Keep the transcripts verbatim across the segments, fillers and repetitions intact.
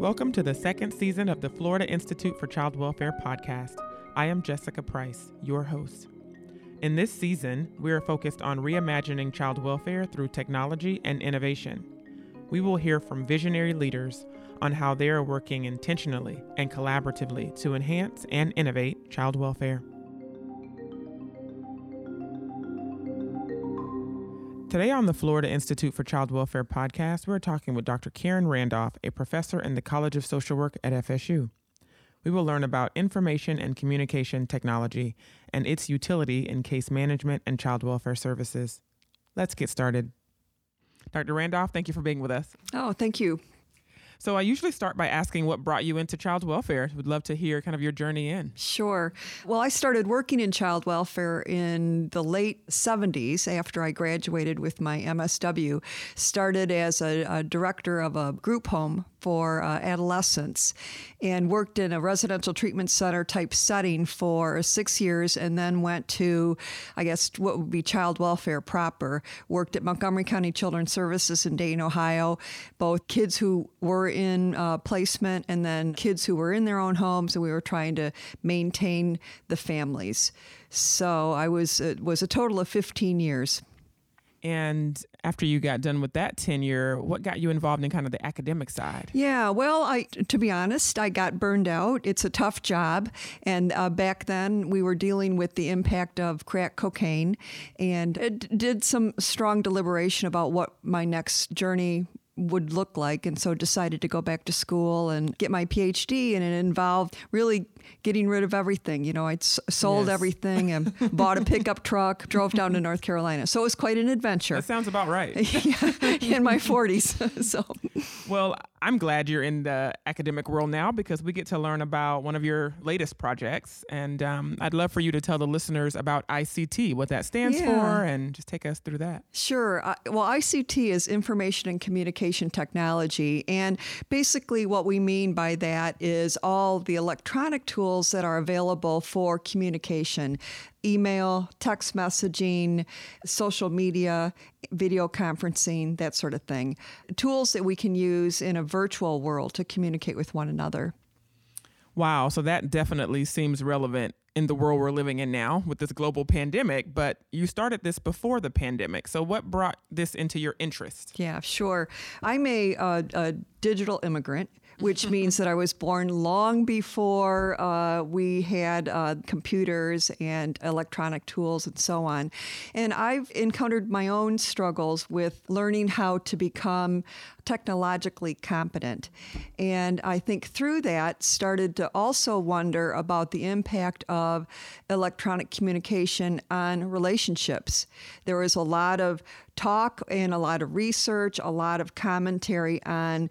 Welcome to the second season of the Florida Institute for Child Welfare podcast. I am Jessica Price, your host. In this season, we are focused on reimagining child welfare through technology and innovation. We will hear from visionary leaders on how they are working intentionally and collaboratively to enhance and innovate child welfare. Today on the Florida Institute for Child Welfare podcast, we're talking with Doctor Karen Randolph, a professor in the College of Social Work at F S U. We will learn about information and communication technology and its utility in case management and child welfare services. Let's get started. Doctor Randolph, thank you for being with us. Oh, thank you. So I usually start by asking what brought you into child welfare. Would love to hear kind of your journey in. Sure. Well, I started working in child welfare in the late seventies after I graduated with my M S W. Started as a, a director of a group home for uh, adolescents and worked in a residential treatment center type setting for six years and then went to, I guess, what would be child welfare proper. Worked at Montgomery County Children's Services in Dayton, Ohio, both kids who were in uh, placement and then kids who were in their own homes, and we were trying to maintain the families. So I was, it was a total of fifteen years. And after you got done with that tenure, what got you involved in kind of the academic side? Yeah, well, I to be honest, I got burned out. It's a tough job. And uh, back then, we were dealing with the impact of crack cocaine. And it did some strong deliberation about what my next journey would look like, and so decided to go back to school and get my P H D, and it involved really getting rid of everything. You know, I'd s- sold yes. everything and bought a pickup truck, drove down to North Carolina. So it was quite an adventure. That sounds about right. In my forties. So, well, I'm glad you're in the academic world now because we get to learn about one of your latest projects, and um, I'd love for you to tell the listeners about I C T, what that stands yeah. for, and just take us through that. Sure. Uh, well, I C T is information and communication technology. And basically what we mean by that is all the electronic tools that are available for communication: email, text messaging, social media, video conferencing, that sort of thing. Tools that we can use in a virtual world to communicate with one another. Wow. So that definitely seems relevant in the world we're living in now with this global pandemic, but you started this before the pandemic. So what brought this into your interest? Yeah, sure. I'm a, uh, a digital immigrant, which means that I was born long before uh, we had uh, computers and electronic tools and so on. And I've encountered my own struggles with learning how to become technologically competent. And I think through that started to also wonder about the impact of electronic communication on relationships. There was a lot of talk and a lot of research, a lot of commentary on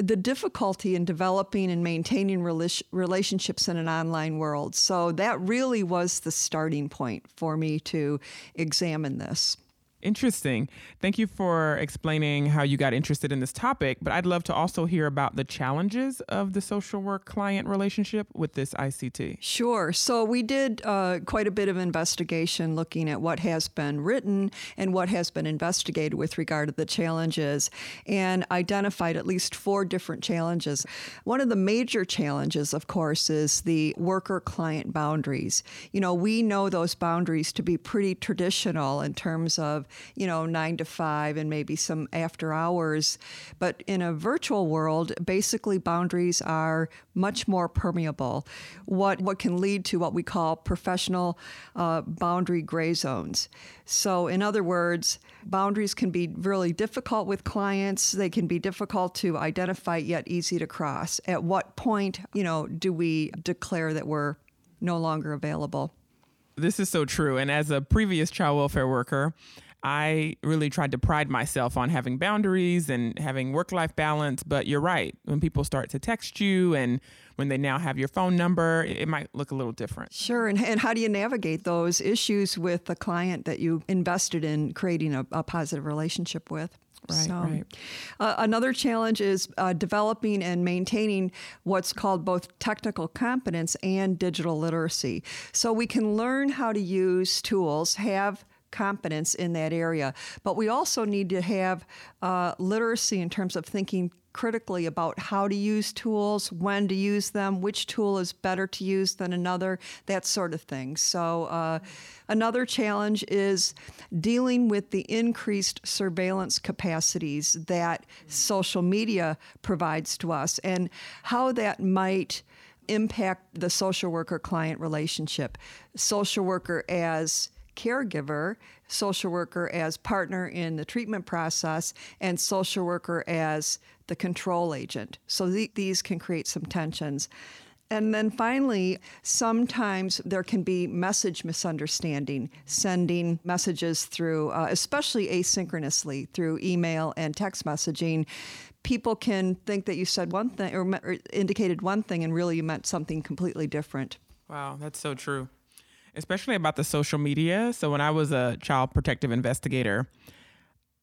the difficulty in developing and maintaining rel- relationships in an online world. So that really was the starting point for me to examine this. Interesting. Thank you for explaining how you got interested in this topic, but I'd love to also hear about the challenges of the social work client relationship with this I C T. Sure. So we did uh, quite a bit of investigation looking at what has been written and what has been investigated with regard to the challenges, and identified at least four different challenges. One of the major challenges, of course, is the worker-client boundaries. You know, we know those boundaries to be pretty traditional in terms of you know, nine to five and maybe some after hours. But in a virtual world, basically boundaries are much more permeable. What what can lead to what we call professional uh, boundary gray zones. So in other words, boundaries can be really difficult with clients. They can be difficult to identify yet easy to cross. At what point, you know, do we declare that we're no longer available? This is so true. And as a previous child welfare worker, I really tried to pride myself on having boundaries and having work-life balance, but you're right. When people start to text you and when they now have your phone number, it might look a little different. Sure. And, and how do you navigate those issues with the client that you invested in creating a, a positive relationship with? Right, so, right. Uh, another challenge is uh, developing and maintaining what's called both technical competence and digital literacy. So we can learn how to use tools, have competence in that area, but we also need to have uh, literacy in terms of thinking critically about how to use tools, when to use them, which tool is better to use than another, that sort of thing. So uh, another challenge is dealing with the increased surveillance capacities that social media provides to us and how that might impact the social worker-client relationship. Social worker as caregiver, social worker as partner in the treatment process, and social worker as the control agent. So th- these can create some tensions. And then finally, sometimes there can be message misunderstanding, sending messages through, uh, especially asynchronously through email and text messaging. People can think that you said one thing or, me- or indicated one thing and really you meant something completely different. Wow, that's so true. Especially about the social media. So when I was a child protective investigator,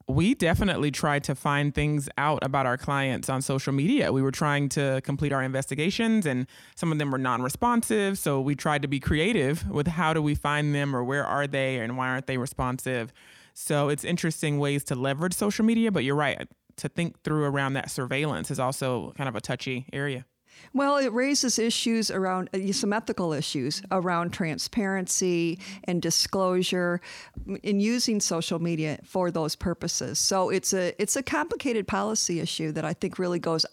we definitely tried to find things out about our clients on social media. We were trying to complete our investigations and some of them were non-responsive. So we tried to be creative with how do we find them or where are they and why aren't they responsive? So it's interesting ways to leverage social media, but you're right, to think through around that surveillance is also kind of a touchy area. Well, it raises issues around, some ethical issues around transparency and disclosure in using social media for those purposes. So it's a it's a complicated policy issue that I think really goes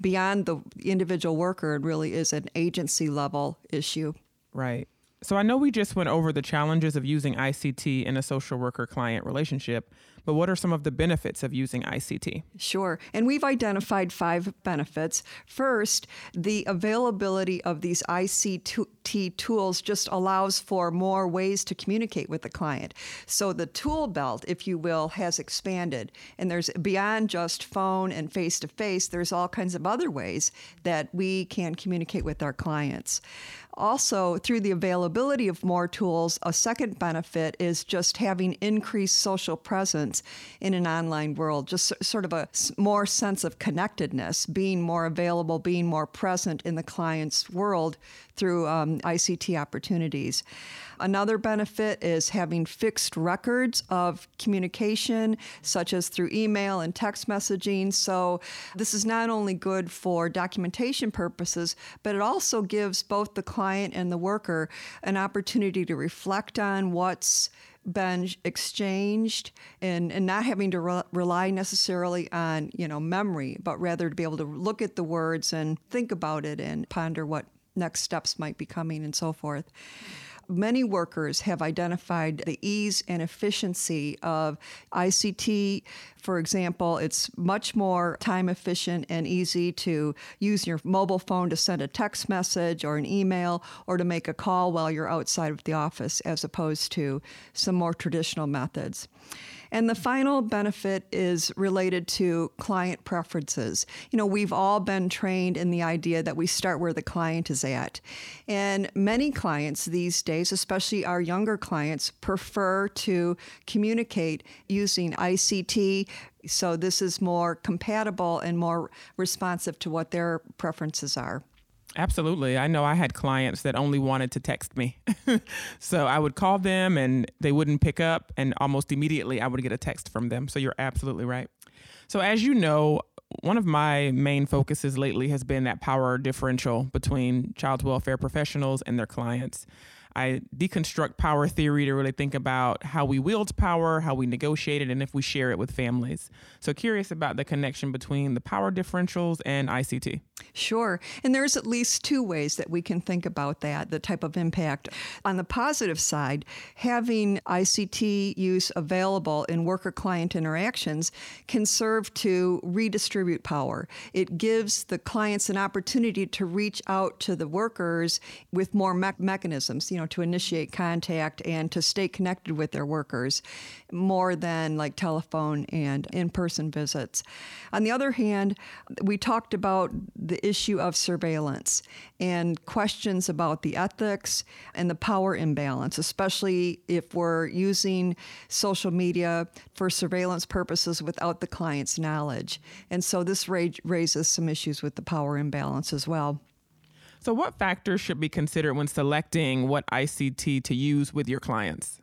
beyond the individual worker and really is an agency level issue. Right. So I know we just went over the challenges of using I C T in a social worker-client relationship, but what are some of the benefits of using I C T? Sure. And we've identified five benefits. First, the availability of these I C T tools just allows for more ways to communicate with the client. So the tool belt, if you will, has expanded. And there's beyond just phone and face-to-face, there's all kinds of other ways that we can communicate with our clients. Also, through the availability of more tools, a second benefit is just having increased social presence in an online world, just sort of a more sense of connectedness, being more available, being more present in the client's world through um, I C T opportunities. Another benefit is having fixed records of communication, such as through email and text messaging. So this is not only good for documentation purposes, but it also gives both the client and the worker an opportunity to reflect on what's been exchanged and, and not having to re- rely necessarily on, you know, memory, but rather to be able to look at the words and think about it and ponder what next steps might be coming and so forth. Many workers have identified the ease and efficiency of I C T. For example, it's much more time efficient and easy to use your mobile phone to send a text message or an email or to make a call while you're outside of the office as opposed to some more traditional methods. And the final benefit is related to client preferences. You know, we've all been trained in the idea that we start where the client is at. And many clients these days, especially our younger clients, prefer to communicate using I C T. So this is more compatible and more responsive to what their preferences are. Absolutely. I know I had clients that only wanted to text me. So I would call them and they wouldn't pick up and almost immediately I would get a text from them. So you're absolutely right. So as you know, one of my main focuses lately has been that power differential between child welfare professionals and their clients. I deconstruct power theory to really think about how we wield power, how we negotiate it, and if we share it with families. So curious about the connection between the power differentials and I C T. Sure. And there's at least two ways that we can think about that, the type of impact. On the positive side, having I C T use available in worker-client interactions can serve to redistribute power. It gives the clients an opportunity to reach out to the workers with more me- mechanisms, you know, to initiate contact and to stay connected with their workers more than like telephone and in-person visits. On the other hand, we talked about the issue of surveillance and questions about the ethics and the power imbalance, especially if we're using social media for surveillance purposes without the client's knowledge. And so this ra- raises some issues with the power imbalance as well. So what factors should be considered when selecting what I C T to use with your clients?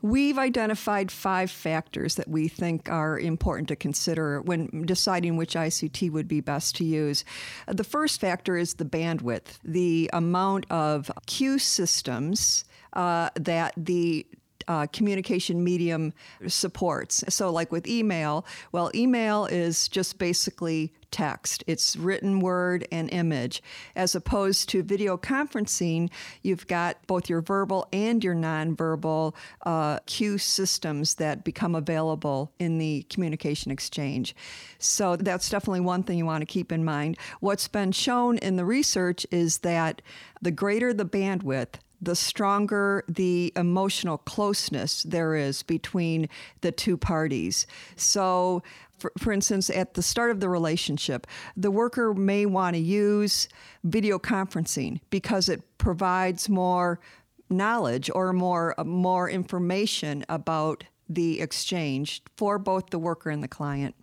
We've identified five factors that we think are important to consider when deciding which I C T would be best to use. The first factor is the bandwidth, the amount of queue systems uh, that the Uh, communication medium supports. So like with email, well, email is just basically text. It's written word and image. As opposed to video conferencing, you've got both your verbal and your nonverbal uh, cue systems that become available in the communication exchange. So that's definitely one thing you want to keep in mind. What's been shown in the research is that the greater the bandwidth, the stronger the emotional closeness there is between the two parties. So, for, for instance, at the start of the relationship, the worker may want to use video conferencing because it provides more knowledge or more, more information about the exchange for both the worker and the client.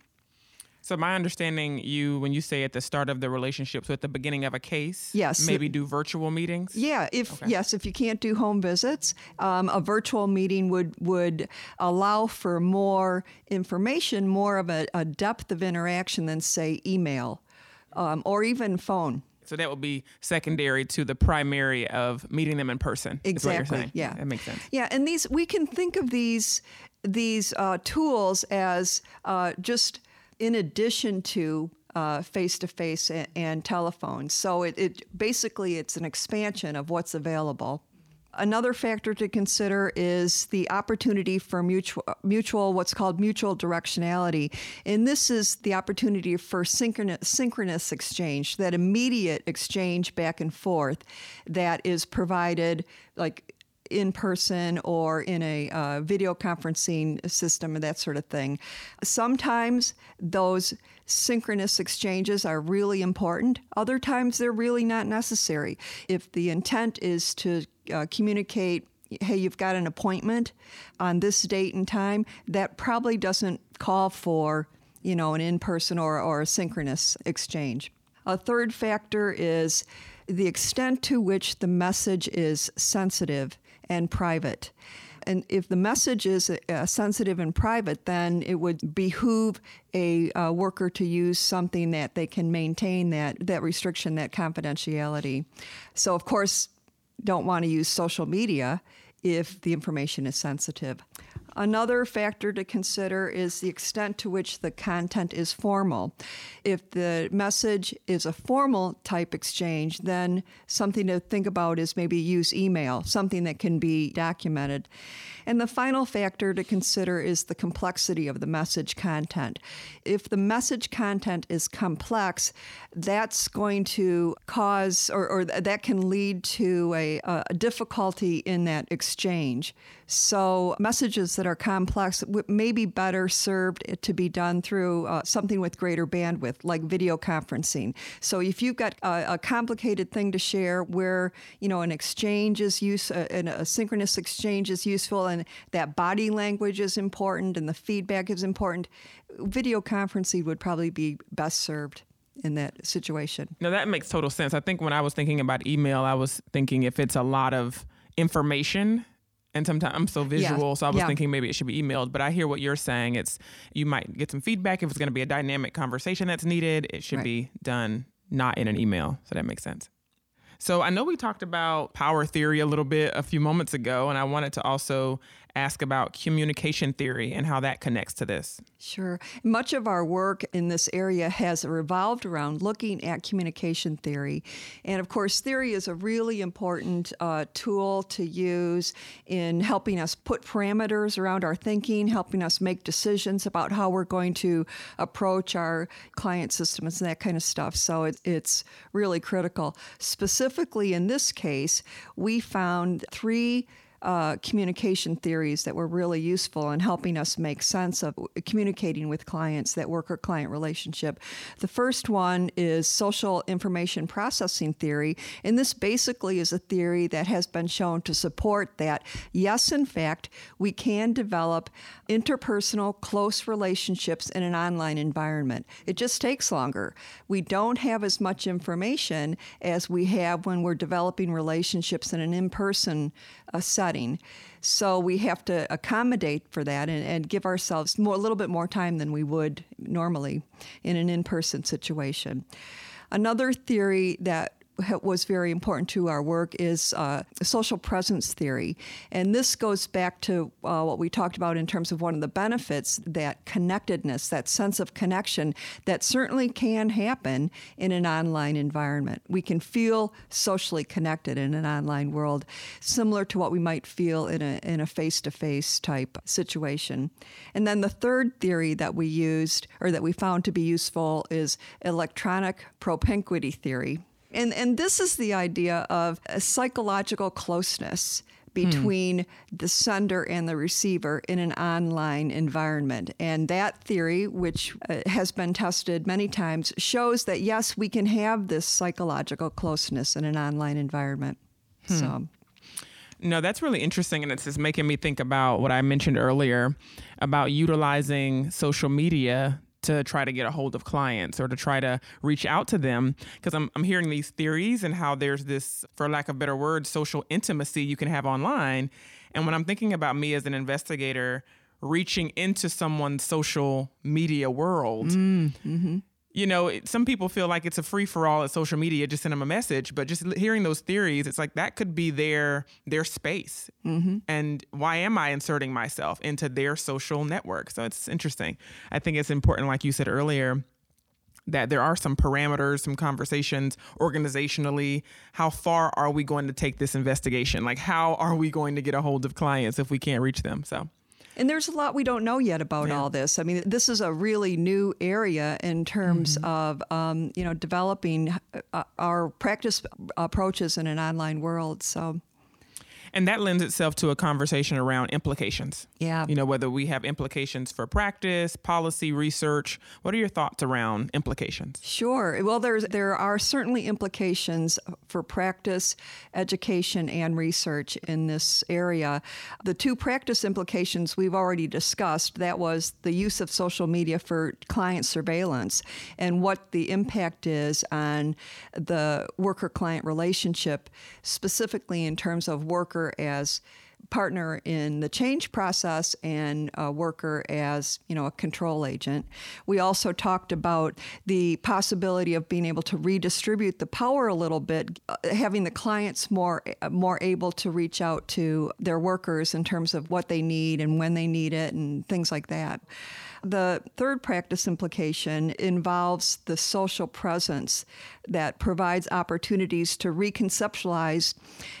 So my understanding, you, when you say at the start of the relationship, so at the beginning of a case, yes, maybe do virtual meetings? Yeah, if okay. yes, if you can't do home visits, um, a virtual meeting would would allow for more information, more of a, a depth of interaction than, say, email um, or even phone. So that would be secondary to the primary of meeting them in person. Exactly. Yeah, that makes sense. Yeah, and these we can think of these these uh, tools as uh, just in addition to uh, face-to-face and, and telephone. So it, it basically it's an expansion of what's available. Another factor to consider is the opportunity for mutual, mutual, what's called mutual directionality. And this is the opportunity for synchronous, synchronous exchange, that immediate exchange back and forth that is provided like in person or in a uh, video conferencing system or that sort of thing. Sometimes those synchronous exchanges are really important. Other times they're really not necessary. If the intent is to uh, communicate, hey, you've got an appointment on this date and time, that probably doesn't call for, you know, an in-person or, or a synchronous exchange. A third factor is the extent to which the message is sensitive and private. And if the message is uh, sensitive and private, then it would behoove a uh, worker to use something that they can maintain that, that restriction, that confidentiality. So, of course, don't want to use social media if the information is sensitive. Another factor to consider is the extent to which the content is formal. If the message is a formal type exchange, then something to think about is maybe use email, something that can be documented. And the final factor to consider is the complexity of the message content. If the message content is complex, that's going to cause or, or that can lead to a, a difficulty in that exchange. So messages that are complex may be better served to be done through uh, something with greater bandwidth, like video conferencing. So if you've got a, a complicated thing to share where, you know, an exchange is use, uh, and a synchronous exchange is useful and that body language is important and the feedback is important, video conferencing would probably be best served in that situation. No, that makes total sense. I think when I was thinking about email, I was thinking if it's a lot of information. And sometimes I'm so visual, yeah. so I was yeah. thinking maybe it should be emailed. But I hear what you're saying. It's you might get some feedback. If it's going to be a dynamic conversation that's needed, it should right. be done not in an email. So that makes sense. So I know we talked about power theory a little bit a few moments ago, and I wanted to also ask about communication theory and how that connects to this. Sure. Much of our work in this area has revolved around looking at communication theory. And of course, theory is a really important uh, tool to use in helping us put parameters around our thinking, helping us make decisions about how we're going to approach our client systems and that kind of stuff. So it, it's really critical. Specifically in this case, we found three uh, communication theories that were really useful in helping us make sense of communicating with clients, that worker-client relationship. The first one is social information processing theory, and this basically is a theory that has been shown to support that, yes, in fact, we can develop interpersonal, close relationships in an online environment. It just takes longer. We don't have as much information as we have when we're developing relationships in an in-person uh, setting. So we have to accommodate for that and, and give ourselves more, a little bit more time than we would normally in an in-person situation. Another theory that was very important to our work is uh, social presence theory. And this goes back to uh, what we talked about in terms of one of the benefits, that connectedness, that sense of connection that certainly can happen in an online environment. We can feel socially connected in an online world, similar to what we might feel in a, in a face-to-face type situation. And then the third theory that we used, or that we found to be useful, is electronic propinquity theory. And and this is the idea of a psychological closeness between hmm. the sender and the receiver in an online environment. And that theory, which uh, has been tested many times, shows that, yes, we can have this psychological closeness in an online environment. Hmm. So. No, that's really interesting. And it's just making me think about what I mentioned earlier about utilizing social media to try to get a hold of clients or to try to reach out to them. Because I'm I'm hearing these theories and how there's this, for lack of better word, social intimacy you can have online. And when I'm thinking about me as an investigator reaching into someone's social media world, mm, mm-hmm. you know, it, some people feel like it's a free-for-all at social media, just send them a message. But just hearing those theories, it's like that could be their their space. Mm-hmm. And why am I inserting myself into their social network? So it's interesting. I think it's important, like you said earlier, that there are some parameters, some conversations organizationally. How far are we going to take this investigation? Like, how are we going to get a hold of clients if we can't reach them? So. And there's a lot we don't know yet about yeah. all this. I mean, this is a really new area in terms mm-hmm. of, um, you know, developing uh, our practice approaches in an online world. So, and that lends itself to a conversation around implications. Yeah. You know, whether we have implications for practice, policy, research. What are your thoughts around implications? Sure. Well, there's there are certainly implications for practice, education, and research in this area. The two practice implications we've already discussed, that was the use of social media for client surveillance and what the impact is on the worker-client relationship, specifically in terms of worker as partner in the change process and a worker as, you know, a control agent. We also talked about the possibility of being able to redistribute the power a little bit, having the clients more more able to reach out to their workers in terms of what they need and when they need it and things like that. The third practice implication involves the social presence that provides opportunities to reconceptualize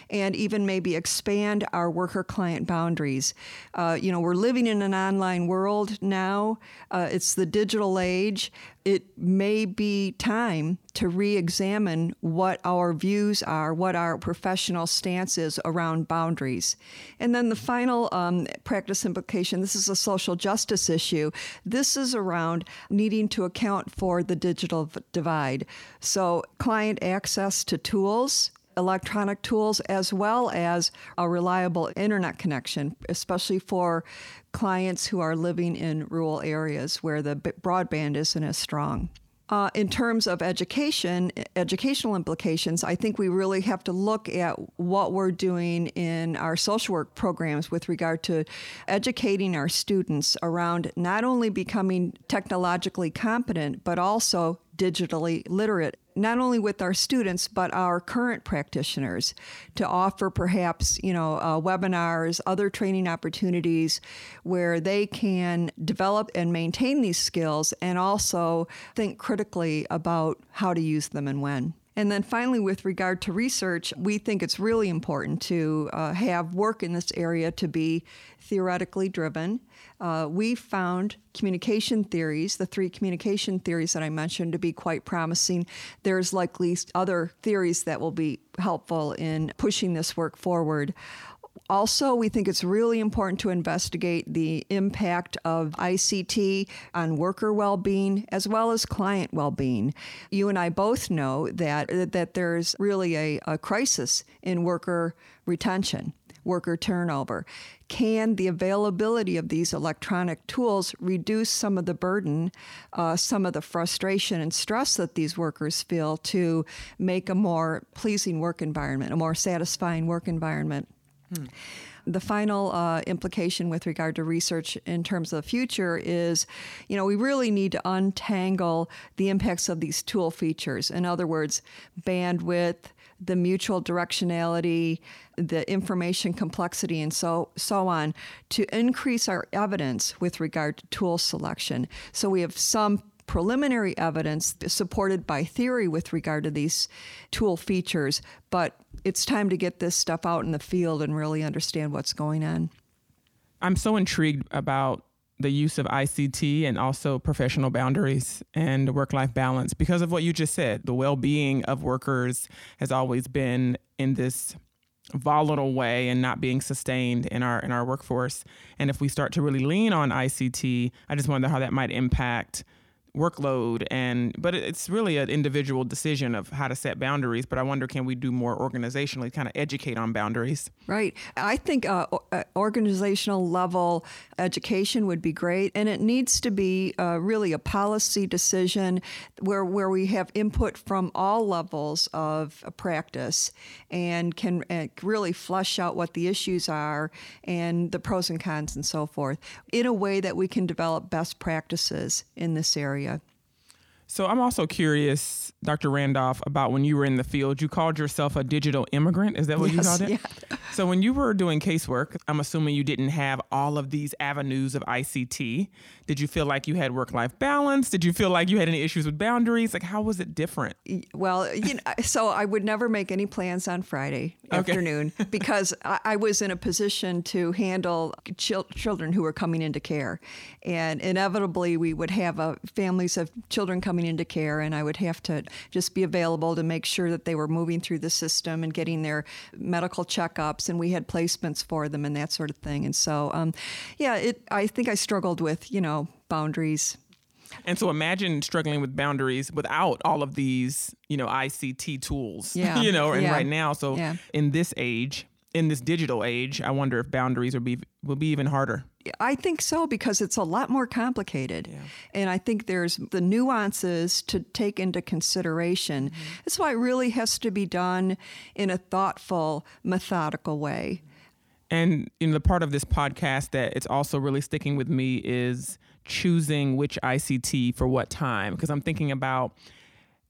and even maybe expand our worker-client boundaries. Uh, you know, we're living in an online world now. Uh, it's the digital age. It may be time to re-examine what our views are, what our professional stance is around boundaries. And then the final um, practice implication, this is a social justice issue. This is around needing to account for the digital divide. So client access to tools, electronic tools, as well as a reliable internet connection, especially for clients who are living in rural areas where the broadband isn't as strong. Uh, in terms of education, educational implications, I think we really have to look at what we're doing in our social work programs with regard to educating our students around not only becoming technologically competent, but also digitally literate, not only with our students, but our current practitioners, to offer perhaps, you know, uh, webinars, other training opportunities where they can develop and maintain these skills and also think critically about how to use them and when. And then finally, with regard to research, we think it's really important to uh, have work in this area to be theoretically driven. Uh, we found communication theories, the three communication theories that I mentioned, to be quite promising. There's likely other theories that will be helpful in pushing this work forward. Also, we think it's really important to investigate the impact of I C T on worker well-being as well as client well-being. You and I both know that, that there's really a, a crisis in worker retention, worker turnover. Can the availability of these electronic tools reduce some of the burden, uh, some of the frustration and stress that these workers feel to make a more pleasing work environment, a more satisfying work environment? Hmm. The final uh, implication with regard to research in terms of the future is, you know, we really need to untangle the impacts of these tool features. In other words, bandwidth, the mutual directionality, the information complexity, and so so on, to increase our evidence with regard to tool selection. So we have some preliminary evidence supported by theory with regard to these tool features, but it's time to get this stuff out in the field and really understand what's going on. I'm so intrigued about the use of I C T and also professional boundaries and work-life balance because of what you just said. The well-being of workers has always been in this volatile way and not being sustained in our in our workforce. And if we start to really lean on I C T, I just wonder how that might impact workload. And but it's really an individual decision of how to set boundaries. But I wonder, can we do more organizationally, kind of educate on boundaries? Right. I think uh, organizational level education would be great. And it needs to be uh, really a policy decision where, where we have input from all levels of practice and can uh, really flesh out what the issues are and the pros and cons and so forth in a way that we can develop best practices in this area. So I'm also curious, Doctor Randolph, about when you were in the field, you called yourself a digital immigrant. Is that what yes, you called it? Yeah. So when you were doing casework, I'm assuming you didn't have all of these avenues of I C T. Did you feel like you had work-life balance? Did you feel like you had any issues with boundaries? Like, how was it different? Well, you know, so I would never make any plans on Friday okay. afternoon because I, I was in a position to handle chil- children who were coming into care. And inevitably, we would have uh, families of children coming into care, and I would have to just be available to make sure that they were moving through the system and getting their medical checkups, and we had placements for them and that sort of thing. And so, um, yeah, it. I think I struggled with, you know, boundaries. And so imagine struggling with boundaries without all of these, you know, I C T tools, yeah. you know, and yeah. right now. So yeah. in this age, in this digital age, I wonder if boundaries will be will be even harder. I think so, because it's a lot more complicated. Yeah. And I think there's the nuances to take into consideration. Mm-hmm. That's why it really has to be done in a thoughtful, methodical way. And in the part of this podcast that it's also really sticking with me is choosing which I C T for what time, because I'm thinking about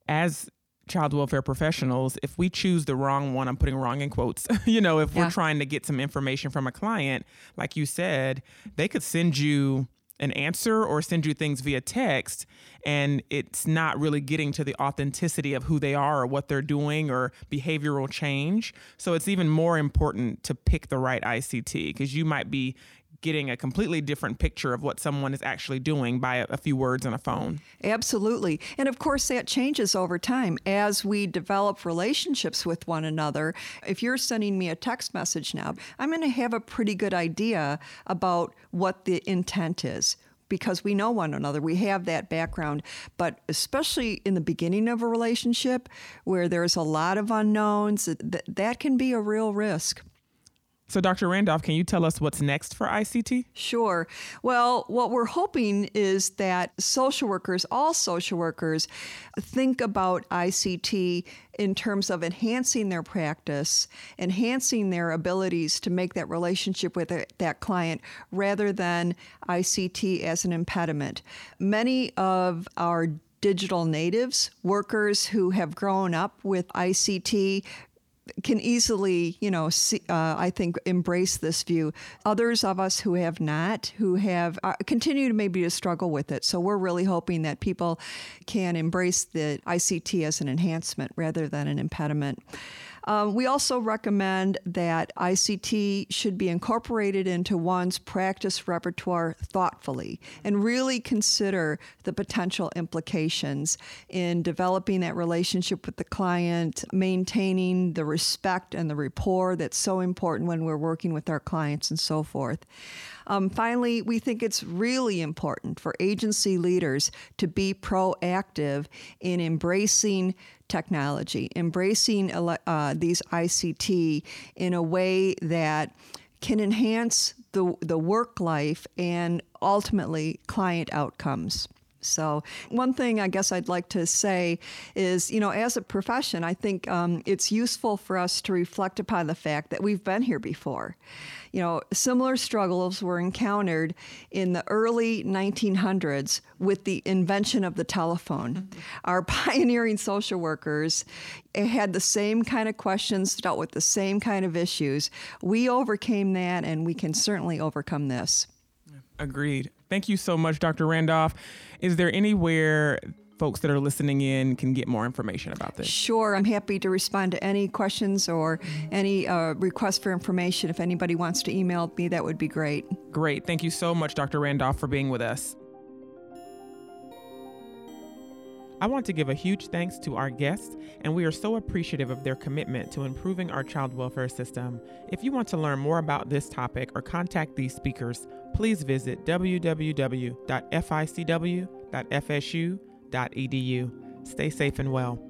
as child welfare professionals, if we choose the wrong one, I'm putting wrong in quotes, you know, if yeah. we're trying to get some information from a client, like you said, they could send you an answer or send you things via text, and it's not really getting to the authenticity of who they are or what they're doing or behavioral change. So it's even more important to pick the right I C T, because you might be getting a completely different picture of what someone is actually doing by a few words on a phone. Absolutely. And of course, that changes over time as we develop relationships with one another. If you're sending me a text message now, I'm going to have a pretty good idea about what the intent is, because we know one another, we have that background. But especially in the beginning of a relationship where there's a lot of unknowns, th- that can be a real risk. So, Doctor Randolph, can you tell us what's next for I C T? Sure. Well, what we're hoping is that social workers, all social workers, think about I C T in terms of enhancing their practice, enhancing their abilities to make that relationship with that client, rather than I C T as an impediment. Many of our digital natives, workers who have grown up with I C T, can easily, you know, see, uh, I think, embrace this view. Others of us who have not, who have uh, continue to maybe to struggle with it. So we're really hoping that people can embrace the I C T as an enhancement rather than an impediment. Um, we also recommend that I C T should be incorporated into one's practice repertoire thoughtfully and really consider the potential implications in developing that relationship with the client, maintaining the respect and the rapport that's so important when we're working with our clients and so forth. Um, finally, we think it's really important for agency leaders to be proactive in embracing technology, embracing uh, these I C T in a way that can enhance the, the work life and ultimately client outcomes. So one thing I guess I'd like to say is, you know, as a profession, I think um, it's useful for us to reflect upon the fact that we've been here before. You know, similar struggles were encountered in the early nineteen hundreds with the invention of the telephone. Mm-hmm. Our pioneering social workers had the same kind of questions, dealt with the same kind of issues. We overcame that, and we can certainly overcome this. Agreed. Thank you so much, Doctor Randolph. Is there anywhere folks that are listening in can get more information about this? Sure. I'm happy to respond to any questions or any uh, requests for information. If anybody wants to email me, that would be great. Great. Thank you so much, Doctor Randolph, for being with us. I want to give a huge thanks to our guests, and we are so appreciative of their commitment to improving our child welfare system. If you want to learn more about this topic or contact these speakers, please visit w w w dot f i c w dot f s u dot e d u. Stay safe and well.